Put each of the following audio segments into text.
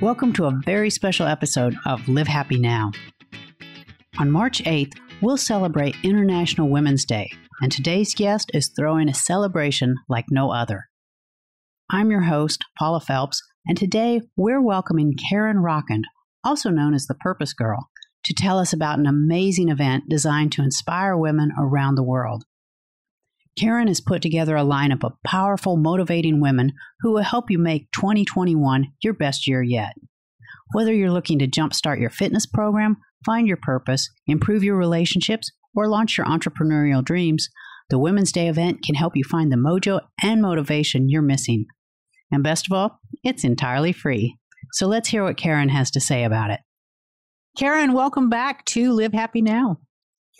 Welcome to a very special episode of Live Happy Now. On March 8th, we'll celebrate International Women's Day, and today's guest is throwing a celebration like no other. I'm your host, Paula Phelps, and today we're welcoming Karen Rockand, also known as the Purpose Girl, to tell us about an amazing event designed to inspire women around the world. Karen has put together a lineup of powerful, motivating women who will help you make 2021 your best year yet. Whether you're looking to jumpstart your fitness program, find your purpose, improve your relationships, or launch your entrepreneurial dreams, the Women's Day event can help you find the mojo and motivation you're missing. And best of all, it's entirely free. So let's hear what Karen has to say about it. Karen, welcome back to Live Happy Now.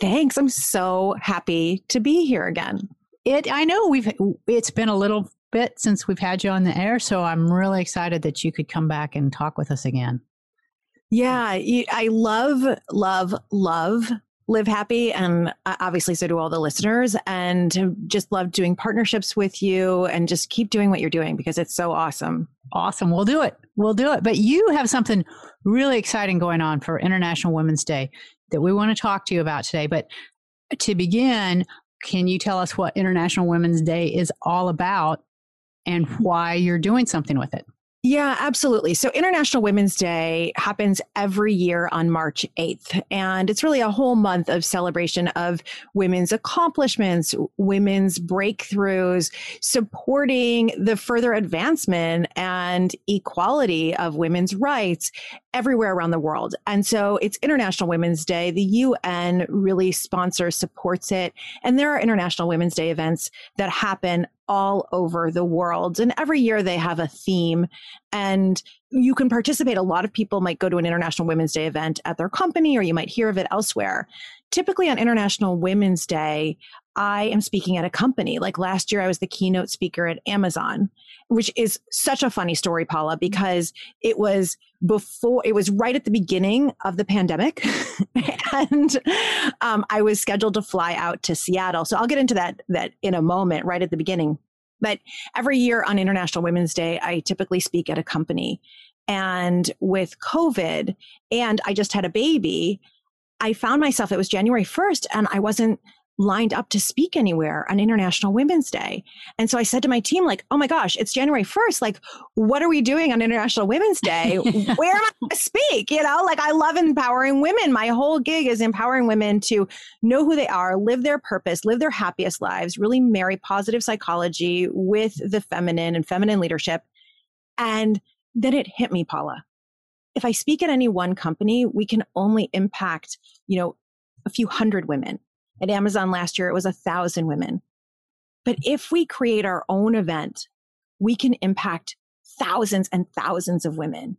Thanks. I'm so happy to be here again. It's been a little bit since we've had you on the air, so I'm really excited that you could come back and talk with us again. Yeah, I love Live Happy, and obviously so do all the listeners, and just love doing partnerships with you, and just keep doing what you're doing because it's so awesome. Awesome. We'll do it. But you have something really exciting going on for International Women's Day that we want to talk to you about today. But to begin, can you tell us what International Women's Day is all about and why you're doing something with it? Yeah, absolutely. So International Women's Day happens every year on March 8th, and it's really a whole month of celebration of women's accomplishments, women's breakthroughs, supporting the further advancement and equality of women's rights everywhere around the world. And so it's International Women's Day. The UN really supports it. And there are International Women's Day events that happen all over the world. And every year they have a theme and you can participate. A lot of people might go to an International Women's Day event at their company, or you might hear of it elsewhere. Typically on International Women's Day, I am speaking at a company. Like last year, I was the keynote speaker at Amazon, which is such a funny story, Paula, because it was right at the beginning of the pandemic. And I was scheduled to fly out to Seattle. So I'll get into that in a moment, right at the beginning. But every year on International Women's Day, I typically speak at a company. And with COVID, and I just had a baby, I found myself, it was January 1st, and I wasn't lined up to speak anywhere on International Women's Day. And so I said to my team, like, oh my gosh, it's January 1st. Like, what are we doing on International Women's Day? Where am I going to speak? You know, like I love empowering women. My whole gig is empowering women to know who they are, live their purpose, live their happiest lives, really marry positive psychology with the feminine and feminine leadership. And then it hit me, Paula. If I speak at any one company, we can only impact, a few hundred women. At Amazon last year, it was 1,000 women. But if we create our own event, we can impact thousands and thousands of women.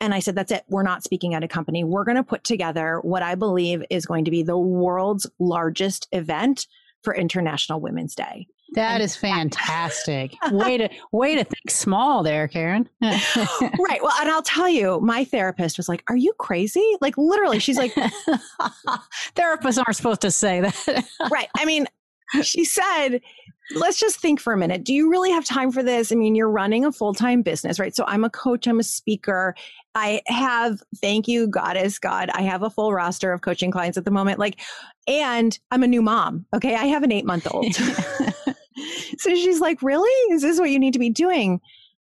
And I said, that's it. We're not speaking at a company. We're going to put together what I believe is going to be the world's largest event for International Women's Day. That is fantastic. Way to think small there, Karen. Right. Well, and I'll tell you, my therapist was like, are you crazy? Like literally, she's like, therapists aren't supposed to say that. Right. I mean, she said, let's just think for a minute. Do you really have time for this? I mean, you're running a full-time business, right? So I'm a coach, I'm a speaker. I have, thank you, goddess, God, I have a full roster of coaching clients at the moment. Like, and I'm a new mom. Okay. I have an 8-month-old. So she's like, really? Is this what you need to be doing?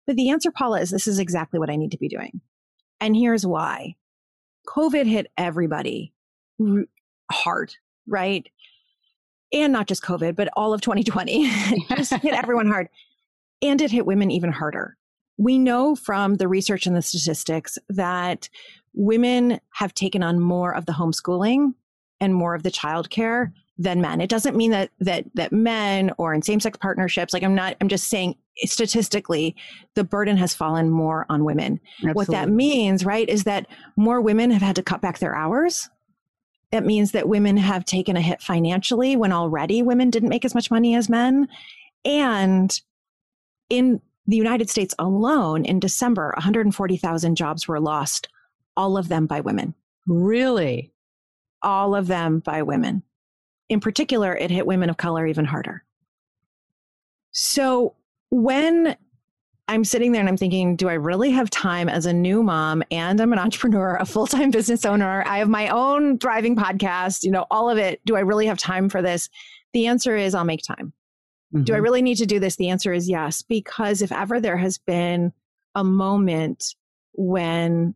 But the answer, Paula, is this is exactly what I need to be doing. And here's why. COVID hit everybody hard, right? And not just COVID, but all of 2020. It just hit everyone hard. And it hit women even harder. We know from the research and the statistics that women have taken on more of the homeschooling and more of the childcare than men. It doesn't mean that men or in same-sex partnerships, like I'm just saying statistically, the burden has fallen more on women. Absolutely. What that means, right, is that more women have had to cut back their hours. It means that women have taken a hit financially when already women didn't make as much money as men. And in the United States alone, in December, 140,000 jobs were lost, all of them by women. Really? All of them by women. In particular, it hit women of color even harder. So when I'm sitting there and I'm thinking, do I really have time as a new mom? And I'm an entrepreneur, a full-time business owner. I have my own thriving podcast, you know, all of it. Do I really have time for this? The answer is I'll make time. Mm-hmm. Do I really need to do this? The answer is yes, because if ever there has been a moment when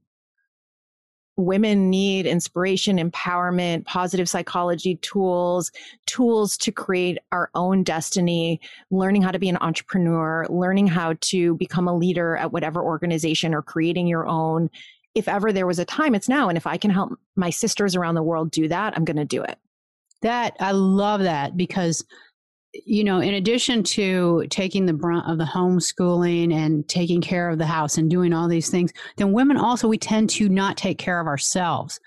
women need inspiration, empowerment, positive psychology tools, tools to create our own destiny, learning how to be an entrepreneur, learning how to become a leader at whatever organization or creating your own. If ever there was a time, it's now. And if I can help my sisters around the world do that, I'm going to do it. That, I love that, because, you know, in addition to taking the brunt of the homeschooling and taking care of the house and doing all these things, then women also, we tend to not take care of ourselves.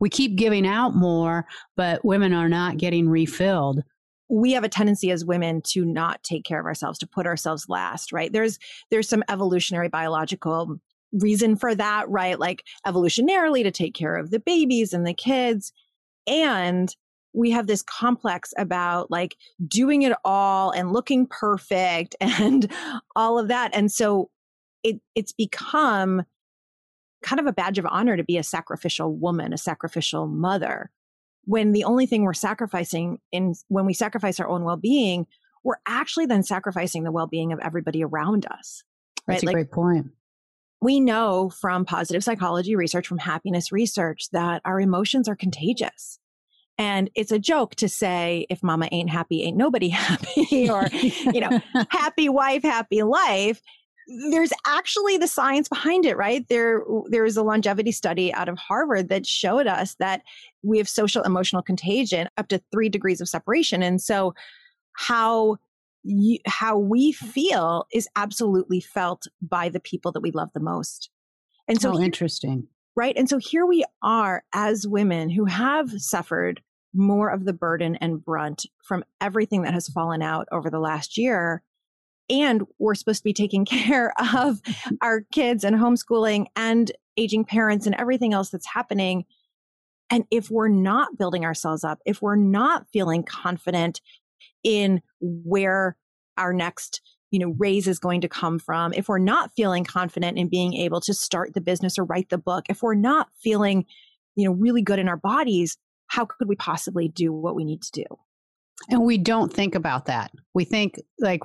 We keep giving out more, but women are not getting refilled. We have a tendency as women to not take care of ourselves, to put ourselves last, right? There's some evolutionary biological reason for that, right? Like evolutionarily to take care of the babies and the kids. And we have this complex about like doing it all and looking perfect and all of that. And so it's become kind of a badge of honor to be a sacrificial woman, a sacrificial mother, when the only thing we're sacrificing when we sacrifice our own well-being, we're actually then sacrificing the well-being of everybody around us. Right? That's a great point. We know from positive psychology research, from happiness research, that our emotions are contagious. And it's a joke to say, if mama ain't happy, ain't nobody happy, or, you know, happy wife, happy life. There's actually the science behind it, right? There is a longevity study out of Harvard that showed us that we have social emotional contagion up to 3 degrees of separation. And so how we feel is absolutely felt by the people that we love the most. And so interesting. Right. And so here we are as women who have suffered more of the burden and brunt from everything that has fallen out over the last year. And we're supposed to be taking care of our kids and homeschooling and aging parents and everything else that's happening. And if we're not building ourselves up, if we're not feeling confident in where our next raise is going to come from, if we're not feeling confident in being able to start the business or write the book, if we're not feeling, really good in our bodies, how could we possibly do what we need to do? And we don't think about that. We think like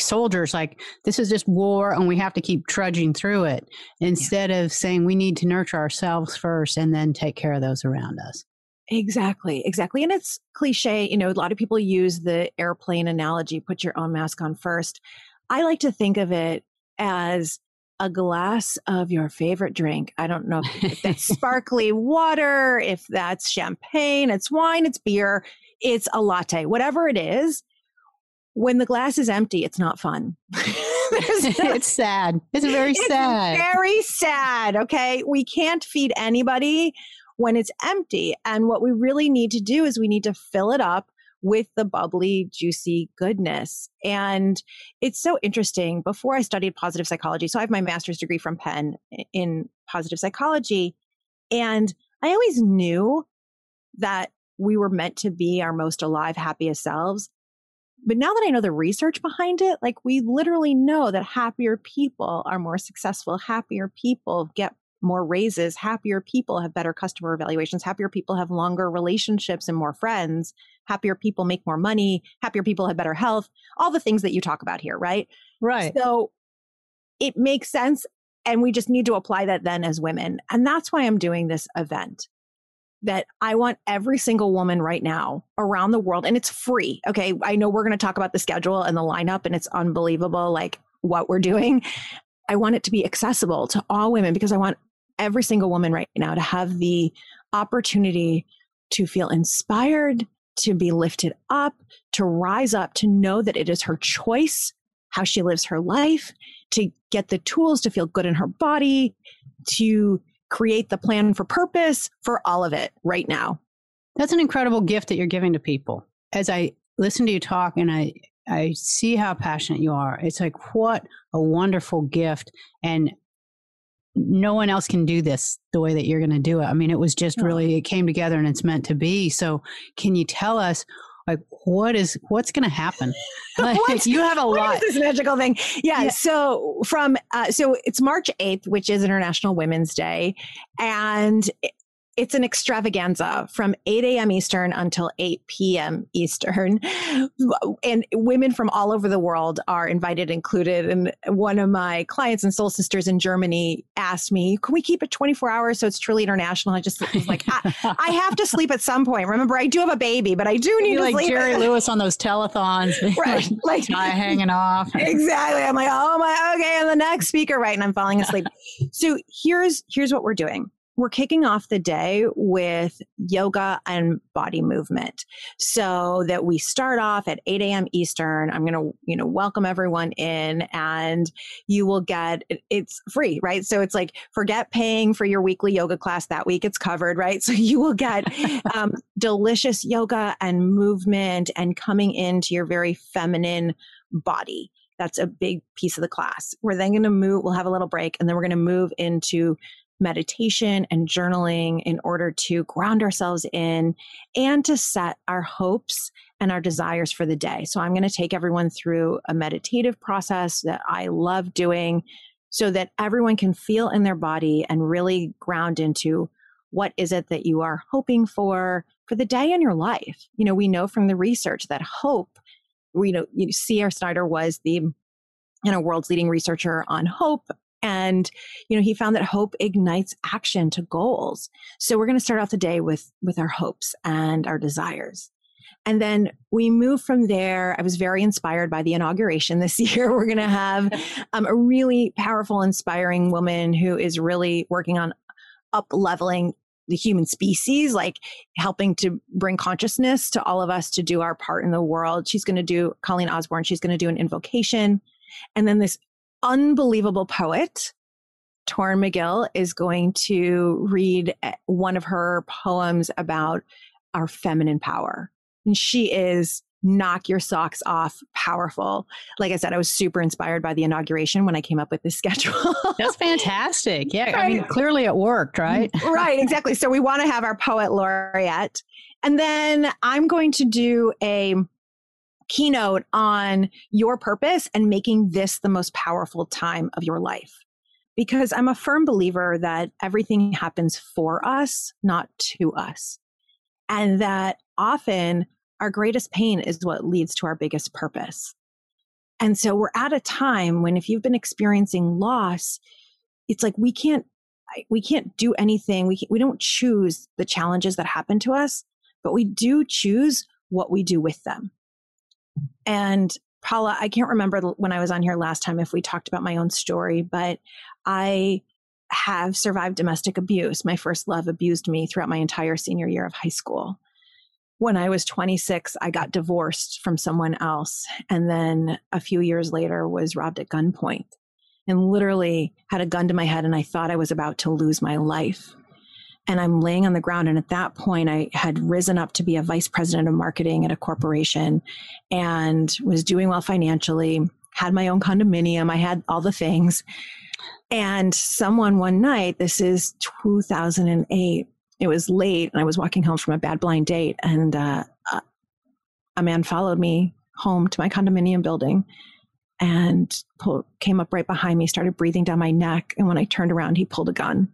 soldiers, like this is just war and we have to keep trudging through it, instead of saying we need to nurture ourselves first and then take care of those around us. Exactly. And it's cliche. A lot of people use the airplane analogy, put your own mask on first. I like to think of it as a glass of your favorite drink. I don't know if that's sparkly water, if that's champagne, it's wine, it's beer, it's a latte, whatever it is. When the glass is empty, it's not fun. It's sad. It's very sad. Very sad. Okay. We can't feed anybody when it's empty. And what we really need to do is we need to fill it up with the bubbly, juicy goodness. And it's so interesting. Before I studied positive psychology, so I have my master's degree from Penn in positive psychology. And I always knew that we were meant to be our most alive, happiest selves. But now that I know the research behind it, like we literally know that happier people are more successful, happier people get more raises, happier people have better customer evaluations, happier people have longer relationships and more friends, happier people make more money, happier people have better health, all the things that you talk about here, right? Right. So it makes sense. And we just need to apply that then as women. And that's why I'm doing this event, that I want every single woman right now around the world. And it's free. Okay. I know we're going to talk about the schedule and the lineup, and it's unbelievable, like what we're doing. I want it to be accessible to all women, because I want every single woman right now to have the opportunity to feel inspired, to be lifted up, to rise up, to know that it is her choice how she lives her life, to get the tools to feel good in her body, to create the plan for purpose, for all of it right now. That's an incredible gift that you're giving to people. As I listen to you talk and I see how passionate you are, it's like, what a wonderful gift. And no one else can do this the way that you're going to do it. I mean, it was just really, it came together and it's meant to be. So can you tell us Like, what's going to happen? Like, you have a lot. This magical thing. Yeah. So so it's March 8th, which is International Women's Day. And it's an extravaganza from 8 a.m. Eastern until 8 p.m. Eastern. And women from all over the world are invited, included. And one of my clients and soul sisters in Germany asked me, can we keep it 24 hours so it's truly international? I just was like, I have to sleep at some point. Remember, I do have a baby, but I do need to sleep. Jerry Lewis on those telethons. Right. Like hanging off. Exactly. I'm like, oh my, okay. And the next speaker, right. And I'm falling asleep. So here's what we're doing. We're kicking off the day with yoga and body movement so that we start off at 8 a.m. Eastern. I'm going to, welcome everyone in, and you will get, it's free, right? So it's like, forget paying for your weekly yoga class that week. It's covered, right? So you will get delicious yoga and movement and coming into your very feminine body. That's a big piece of the class. We're then going to we'll have a little break, and then we're going to move into meditation and journaling in order to ground ourselves in and to set our hopes and our desires for the day. So I'm going to take everyone through a meditative process that I love doing so that everyone can feel in their body and really ground into what is it that you are hoping for the day in your life. You know, we know from the research that hope, C.R. Snyder was the, world's leading researcher on hope. And, he found that hope ignites action to goals. So we're going to start off the day with our hopes and our desires. And then we move from there. I was very inspired by the inauguration this year. We're going to have a really powerful, inspiring woman who is really working on up-leveling the human species, like helping to bring consciousness to all of us to do our part in the world. Colleen Osborne, she's going to do an invocation. And then this unbelievable poet, Torn McGill, is going to read one of her poems about our feminine power. And she is knock your socks off powerful. Like I said, I was super inspired by the inauguration when I came up with this schedule. That's fantastic. Yeah. Right. I mean, clearly it worked, right? Right, exactly. So we want to have our poet laureate. And then I'm going to do a keynote on your purpose and making this the most powerful time of your life. Because I'm a firm believer that everything happens for us, not to us. And that often our greatest pain is what leads to our biggest purpose. And so we're at a time when if you've been experiencing loss, it's like we can't do anything. We don't choose the challenges that happen to us, but we do choose what we do with them. And Paula, I can't remember when I was on here last time if we talked about my own story, but I have survived domestic abuse. My first love abused me throughout my entire senior year of high school. When I was 26, I got divorced from someone else. And then a few years later was robbed at gunpoint and literally had a gun to my head. And I thought I was about to lose my life. And I'm laying on the ground. And at that point, I had risen up to be a vice president of marketing at a corporation and was doing well financially, had my own condominium. I had all the things. And someone one night, this is 2008, it was late and I was walking home from a bad blind date. And a man followed me home to my condominium building and came up right behind me, started breathing down my neck. And when I turned around, he pulled a gun.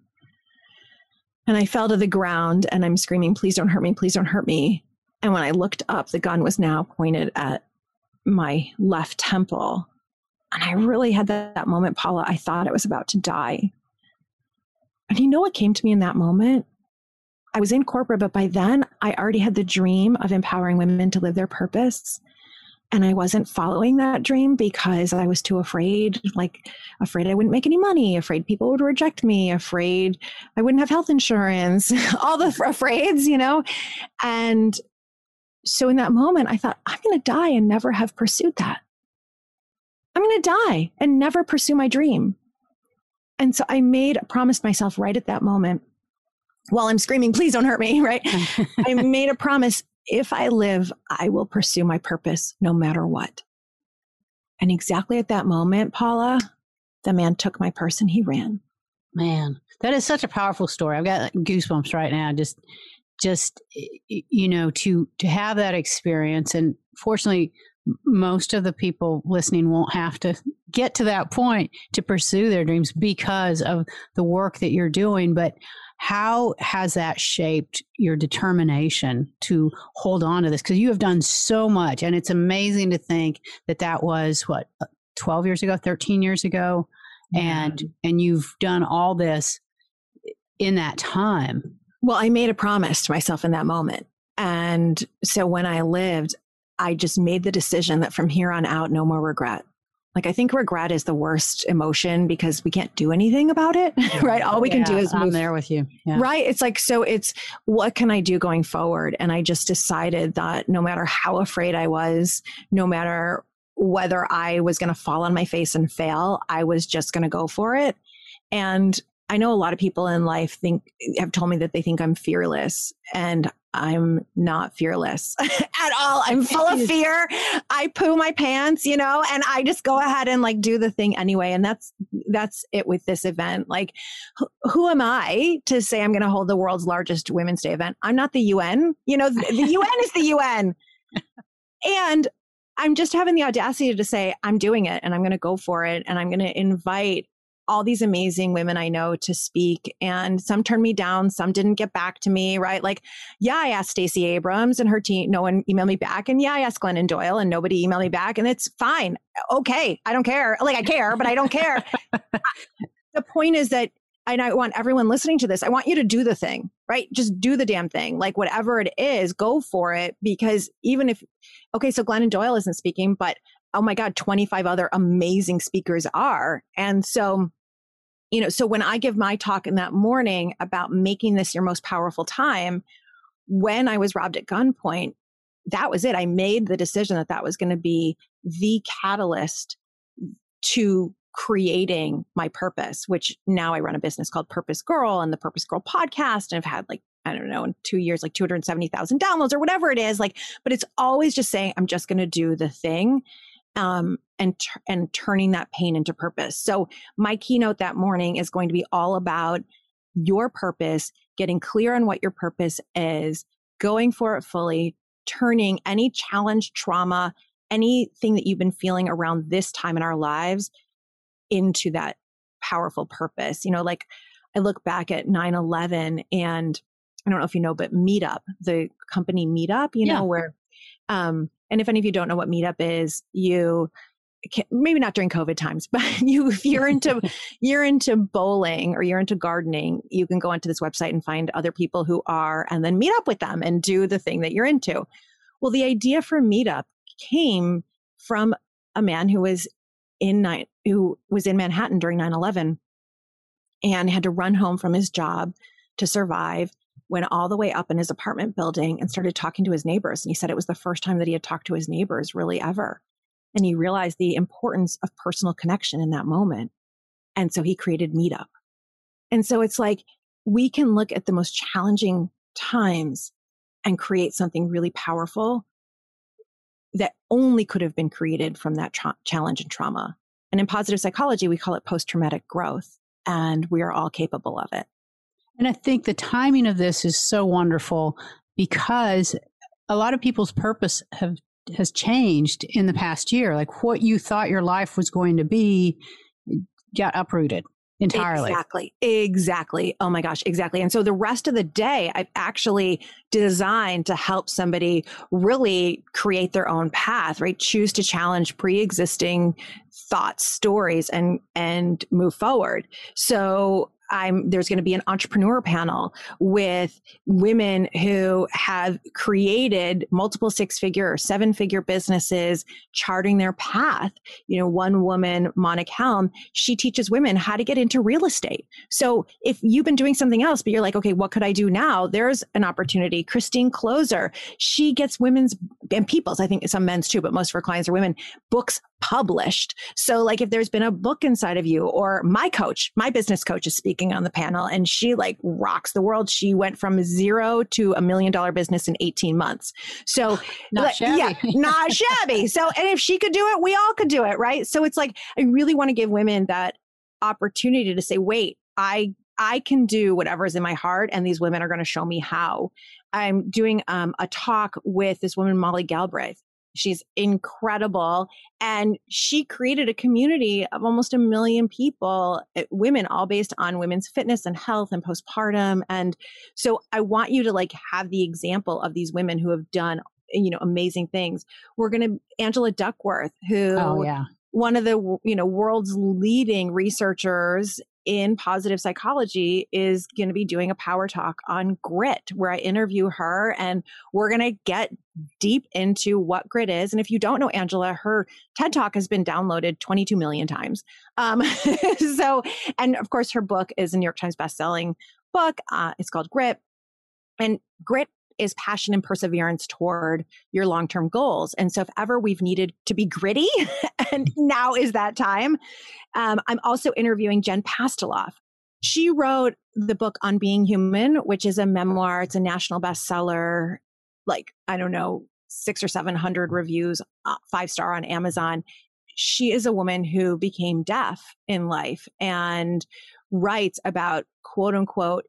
And I fell to the ground and I'm screaming, please don't hurt me, please don't hurt me. And when I looked up, the gun was now pointed at my left temple. And I really had that moment, Paula, I thought I was about to die. And you know what came to me in that moment? I was in corporate, but by then I already had the dream of empowering women to live their purpose. And I wasn't following that dream because I was too afraid, afraid I wouldn't make any money, afraid people would reject me, afraid I wouldn't have health insurance, all the afraids, And so in that moment, I thought, I'm going to die and never have pursued that. I'm going to die and never pursue my dream. And so I promised myself right at that moment, while I'm screaming, please don't hurt me, right? I made a promise. If I live, I will pursue my purpose no matter what. And exactly at that moment, Paula, the man took my purse and he ran. Man, that is such a powerful story. I've got goosebumps right now. Just just, you know, to have that experience. And fortunately, most of the people listening won't have to get to that point to pursue their dreams because of the work that you're doing. But how has that shaped your determination to hold on to this? Because you have done so much, and it's amazing to think that that was, what, 12 years ago, 13 years ago, and you've done all this in that time. Well, I made a promise to myself in that moment. And so when I lived, I just made the decision that from here on out, no more regret. Like, I think regret is the worst emotion because we can't do anything about it, right? All we can do is move. I'm there with you. Yeah. Right. It's like, so it's, what can I do going forward? And I just decided that no matter how afraid I was, no matter whether I was going to fall on my face and fail, I was just going to go for it. And I know a lot of people in life have told me that they think I'm fearless, and I'm not fearless at all. I'm full of fear. I poo my pants, you know, and I just go ahead and like do the thing anyway. And that's it with this event. Like, who am I to say I'm going to hold the world's largest Women's Day event? I'm not the UN, you know, the UN is the UN. And I'm just having the audacity to say, I'm doing it and I'm going to go for it. And I'm going to invite all these amazing women I know to speak, and some turned me down. Some didn't get back to me, right? Like, yeah, I asked Stacey Abrams and her team, no one emailed me back. And yeah, I asked Glennon Doyle and nobody emailed me back, and it's fine. Okay. I don't care. Like, I care, but I don't care. The point is that, and I want everyone listening to this, I want you to do the thing, right? Just do the damn thing. Like, whatever it is, go for it. Because even if, okay, so Glennon Doyle isn't speaking, but oh my God, 25 other amazing speakers are. And so, you know, so when I give my talk in that morning about making this your most powerful time, when I was robbed at gunpoint, that was it. I made the decision that that was going to be the catalyst to creating my purpose, which now I run a business called Purpose Girl and the Purpose Girl podcast. And I've had, like, I don't know, in 2 years, like 270,000 downloads or whatever it is. Like, but it's always just saying, I'm just going to do the thing. And turning that pain into purpose. So my keynote that morning is going to be all about your purpose, getting clear on what your purpose is, going for it fully, turning any challenge, trauma, anything that you've been feeling around this time in our lives into that powerful purpose. You know, like, I look back at 9/11, and I don't know if you know, but Meetup, the company Meetup, you know, where, and if any of you don't know what Meetup is, you can, maybe not during COVID times, but if you're into you're into bowling or you're into gardening, you can go onto this website and find other people who are, and then meet up with them and do the thing that you're into. Well, the idea for Meetup came from a man who was in Manhattan during 9/11 and had to run home from his job to survive. Went all the way up in his apartment building and started talking to his neighbors. And he said it was the first time that he had talked to his neighbors really ever. And he realized the importance of personal connection in that moment. And so he created Meetup. And so it's like, we can look at the most challenging times and create something really powerful that only could have been created from that challenge and trauma. And in positive psychology, we call it post-traumatic growth. And we are all capable of it. And I think the timing of this is so wonderful because a lot of people's purpose has changed in the past year. Like, what you thought your life was going to be got uprooted entirely. Exactly. Oh my gosh, exactly. And so the rest of the day, I've actually designed to help somebody really create their own path, right? Choose to challenge pre-existing thoughts, stories, and move forward. So there's going to be an entrepreneur panel with women who have created multiple 6-figure or 7-figure businesses, charting their path. You know, one woman, Monica Helm, she teaches women how to get into real estate. So if you've been doing something else, but you're like, okay, what could I do now? There's an opportunity. Christine Closer, she gets women's and people's, I think some men's too, but most of her clients are women, books published. So like, if there's been a book inside of you, or my business coach is speaking on the panel, and she like rocks the world. She went from zero to $1 million business in 18 months. So not shabby. So, and if she could do it, we all could do it. Right. So it's like, I really want to give women that opportunity to say, wait, I I can do whatever is in my heart, and these women are going to show me how. I'm doing a talk with this woman, Molly Galbraith. She's incredible. And she created a community of almost 1 million people, women, all based on women's fitness and health and postpartum. And so I want you to like have the example of these women who have done, you know, amazing things. We're going to Angela Duckworth, who one of the, you know, world's leading researchers in positive psychology, is going to be doing a power talk on grit, where I interview her, and we're going to get deep into what grit is. And if you don't know Angela, her TED Talk has been downloaded 22 million times. So, and of course, her book is a New York Times bestselling book. It's called Grit, and grit is passion and perseverance toward your long-term goals. And so if ever we've needed to be gritty, and now is that time. I'm also interviewing Jen Pasteloff. She wrote the book On Being Human, which is a memoir. It's a national bestseller, like, I don't know, 600 or 700 reviews, 5-star on Amazon. She is a woman who became deaf in life and writes about, quote unquote,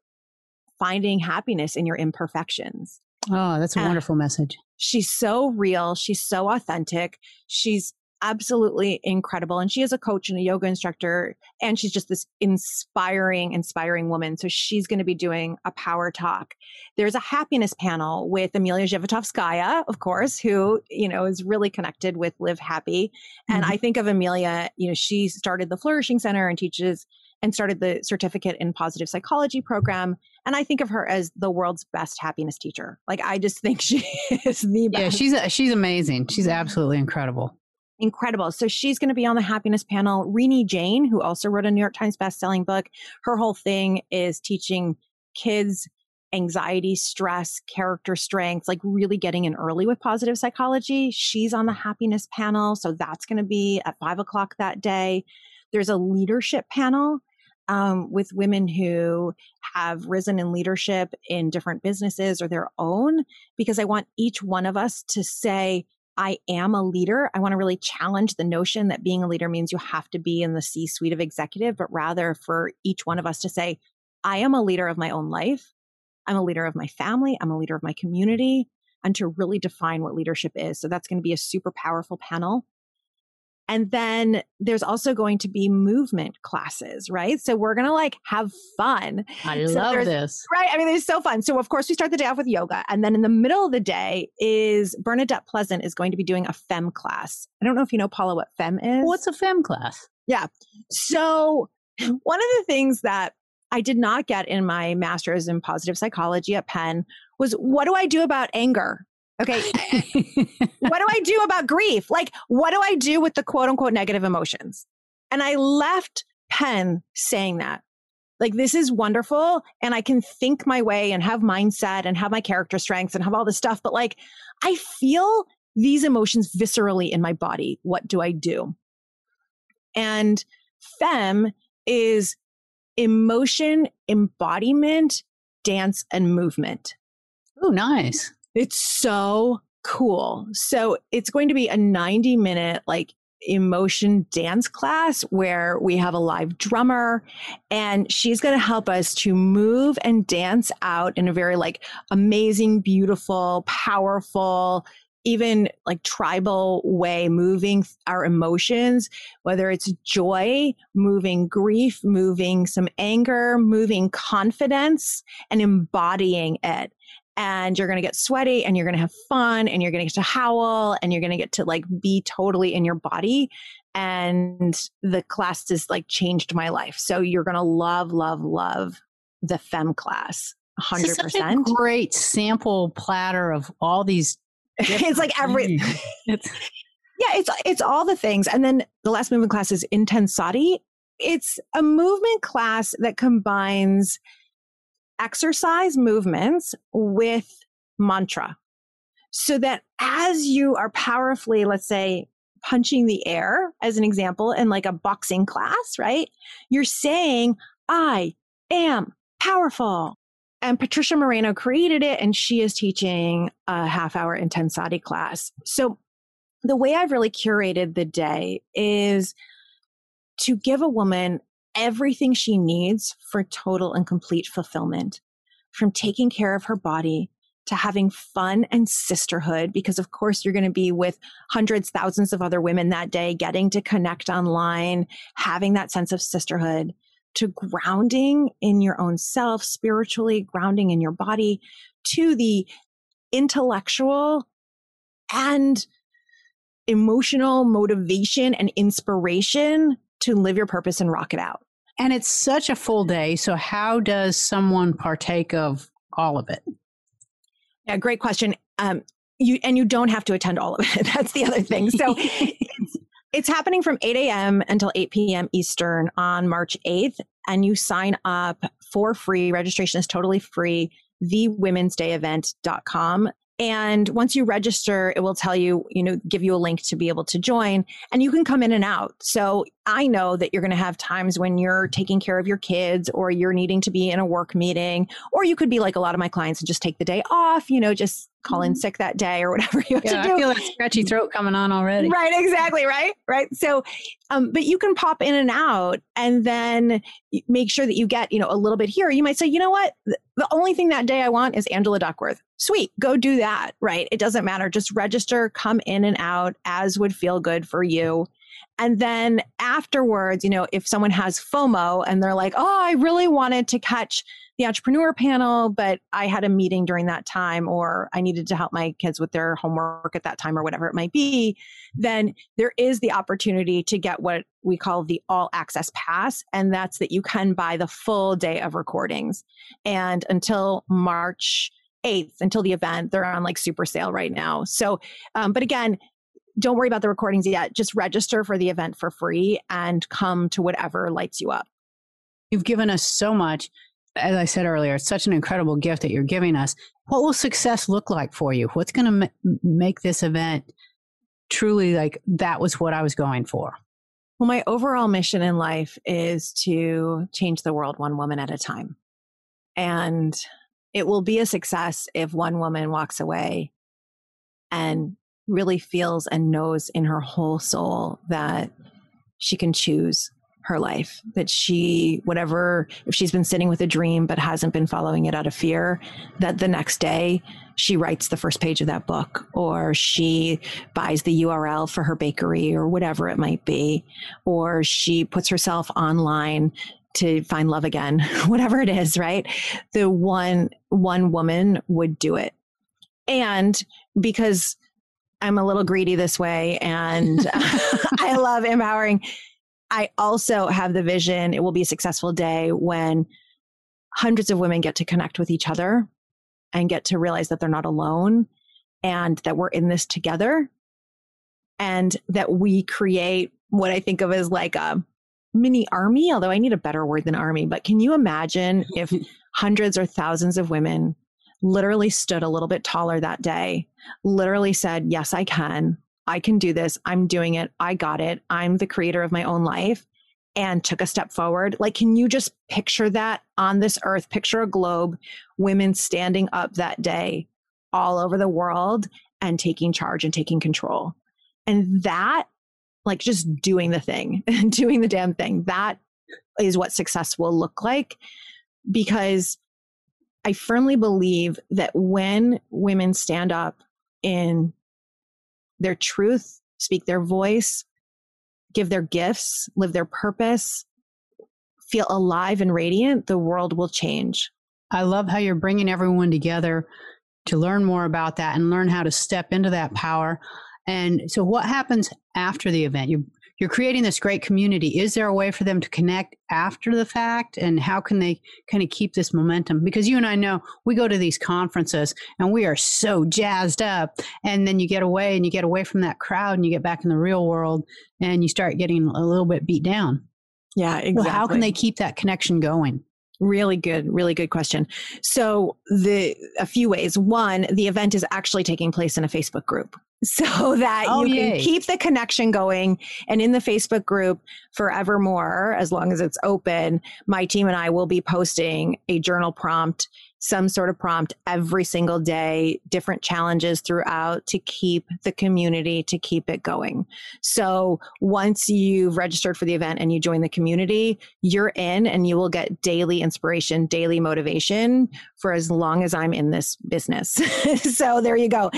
finding happiness in your imperfections. Oh, that's a wonderful message. She's so real. She's so authentic. She's absolutely incredible. And she is a coach and a yoga instructor. And she's just this inspiring, inspiring woman. So she's going to be doing a power talk. There's a happiness panel with Amelia Zhivotovskaya, of course, who, you know, is really connected with Live Happy. And I think of Amelia, you know, she started the Flourishing Center and teaches and started the certificate in positive psychology program. And I think of her as the world's best happiness teacher. Like, I just think she is the best. Yeah, she's amazing. She's absolutely incredible. Incredible. So she's going to be on the happiness panel. Renee Jane, who also wrote a New York Times bestselling book, her whole thing is teaching kids anxiety, stress, character strength, like really getting in early with positive psychology. She's on the happiness panel. So that's going to be at 5 o'clock that day. There's a leadership panel with women who have risen in leadership in different businesses or their own, because I want each one of us to say, I am a leader. I want to really challenge the notion that being a leader means you have to be in the C-suite of executive, but rather for each one of us to say, I am a leader of my own life. I'm a leader of my family. I'm a leader of my community, and to really define what leadership is. So that's going to be a super powerful panel. And then there's also going to be movement classes, right? So we're going to like have fun. I love this. Right. I mean, it's so fun. So of course we start the day off with yoga. And then in the middle of the day is Bernadette Pleasant is going to be doing a FEM class. I don't know if you know, Paula, what FEM is. What's a FEM class? Yeah. So one of the things that I did not get in my master's in positive psychology at Penn was, what do I do about anger? Okay. What do I do about grief? Like, what do I do with the quote unquote negative emotions? And I left Penn saying that, like, this is wonderful. And I can think my way and have mindset and have my character strengths and have all this stuff. But like, I feel these emotions viscerally in my body. What do I do? And FEM is emotion, embodiment, dance, and movement. Oh, nice. It's so cool. So it's going to be a 90-minute like emotion dance class where we have a live drummer, and she's going to help us to move and dance out in a very like amazing, beautiful, powerful, even like tribal way, moving our emotions, whether it's joy, moving grief, moving some anger, moving confidence, and embodying it. And you're going to get sweaty, and you're going to have fun, and you're going to get to howl, and you're going to get to like be totally in your body. And the class has like changed my life. So you're going to love, love, love the FEM class. 100%. Great sample platter of all these. It's like every. It's all the things. And then the last movement class is Intensati. It's a movement class that combines exercise movements with mantra, so that as you are powerfully, let's say, punching the air, as an example, in like a boxing class, right? You're saying, I am powerful. And Patricia Moreno created it, and she is teaching a half-hour Intensati class. So the way I've really curated the day is to give a woman everything she needs for total and complete fulfillment, from taking care of her body to having fun and sisterhood, because of course you're going to be with hundreds, thousands of other women that day, getting to connect online, having that sense of sisterhood, to grounding in your own self spiritually, grounding in your body, to the intellectual and emotional motivation and inspiration to live your purpose and rock it out. And it's such a full day. So how does someone partake of all of it? Yeah, great question. You don't have to attend all of it. That's the other thing. So it's happening from 8 a.m. until 8 p.m. Eastern on March 8th. And you sign up for free. Registration is totally free. Thewomensdayevent.com. And once you register, it will tell you, give you a link to be able to join, and you can come in and out. So I know that you're going to have times when you're taking care of your kids or you're needing to be in a work meeting, or you could be like a lot of my clients and just take the day off, just call in sick that day or whatever you have to do. I feel that scratchy throat coming on already. Right. Exactly. Right. So, but you can pop in and out and then make sure that you get, a little bit here. You might say, what? The only thing that day I want is Angela Duckworth. Sweet. Go do that. Right. It doesn't matter. Just register, come in and out as would feel good for you. And then afterwards, if someone has FOMO and they're like, oh, I really wanted to catch the entrepreneur panel, but I had a meeting during that time, or I needed to help my kids with their homework at that time, or whatever it might be, then there is the opportunity to get what we call the all access pass. And that's that you can buy the full day of recordings. And until March 8th, until the event, they're on like super sale right now. So, but again, don't worry about the recordings yet. Just register for the event for free and come to whatever lights you up. You've given us so much. As I said earlier, it's such an incredible gift that you're giving us. What will success look like for you? What's going to make this event truly like that was what I was going for? Well, my overall mission in life is to change the world one woman at a time. And it will be a success if one woman walks away and really feels and knows in her whole soul that she can choose her life, that she, whatever, if she's been sitting with a dream but hasn't been following it out of fear, that the next day she writes the first page of that book, or she buys the URL for her bakery or whatever it might be, or she puts herself online to find love again, whatever it is, right? The one woman would do it. And because I'm a little greedy this way and I love empowering, I also have the vision it will be a successful day when hundreds of women get to connect with each other and get to realize that they're not alone and that we're in this together, and that we create what I think of as like a mini army, although I need a better word than army. But can you imagine if hundreds or thousands of women literally stood a little bit taller that day, literally said, yes, I can do this. I'm doing it. I got it. I'm the creator of my own life, and took a step forward. Like, can you just picture that on this earth? Picture a globe, women standing up that day all over the world and taking charge and taking control. And that, like, just doing the thing, doing the damn thing, that is what success will look like. Because I firmly believe that when women stand up in their truth, speak their voice, give their gifts, live their purpose, feel alive and radiant, the world will change. I love how you're bringing everyone together to learn more about that and learn how to step into that power. And so what happens after the event? You're creating this great community. Is there a way for them to connect after the fact? And how can they kind of keep this momentum? Because you and I know we go to these conferences and we are so jazzed up. And then you get away from that crowd and you get back in the real world and you start getting a little bit beat down. Yeah, exactly. Well, how can they keep that connection going? Really good question. So a few ways. One, the event is actually taking place in a Facebook group. so that you can keep the connection going. And in the Facebook group forevermore, as long as it's open, my team and I will be posting a journal prompt, some sort of prompt every single day, different challenges throughout to keep the community, to keep it going. So once you've registered for the event and you join the community, you're in and you will get daily inspiration, daily motivation for as long as I'm in this business. So there you go.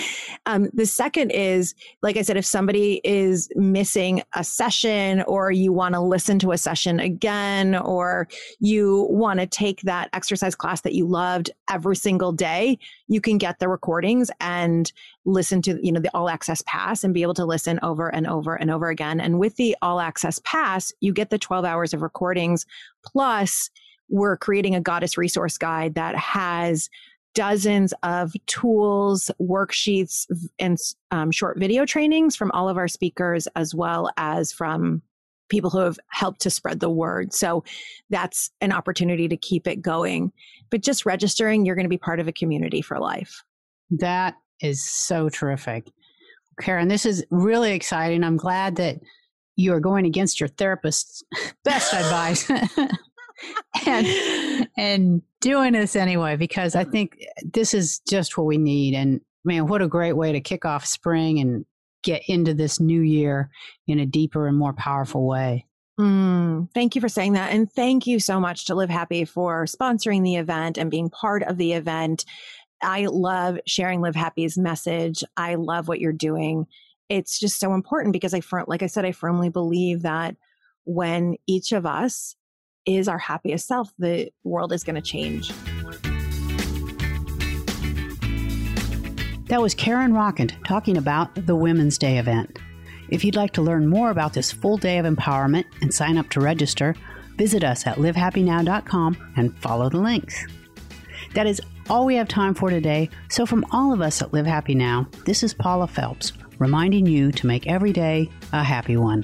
The second is, like I said, if somebody is missing a session or you want to listen to a session again, or you want to take that exercise class that you loved every single day, you can get the recordings and listen to, you know, the all access pass and be able to listen over and over and over again. And with the all access pass, you get the 12 hours of recordings. Plus, we're creating a goddess resource guide that has dozens of tools, worksheets, and short video trainings from all of our speakers, as well as from people who have helped to spread the word. So that's an opportunity to keep it going. But just registering, you're going to be part of a community for life. That is so terrific. Karen, this is really exciting. I'm glad that you are going against your therapist's best advice and doing this anyway, because I think this is just what we need. And man, what a great way to kick off spring and get into this new year in a deeper and more powerful way. Thank you for saying that. And thank you so much to Live Happy for sponsoring the event and being part of the event. I love sharing Live Happy's message. I love what you're doing. It's just so important because I firmly believe that when each of us is our happiest self, the world is going to change. That was Karen Rockand talking about the Women's Day event. If you'd like to learn more about this full day of empowerment and sign up to register, visit us at livehappynow.com and follow the links. That is all we have time for today. So from all of us at Live Happy Now, this is Paula Phelps reminding you to make every day a happy one.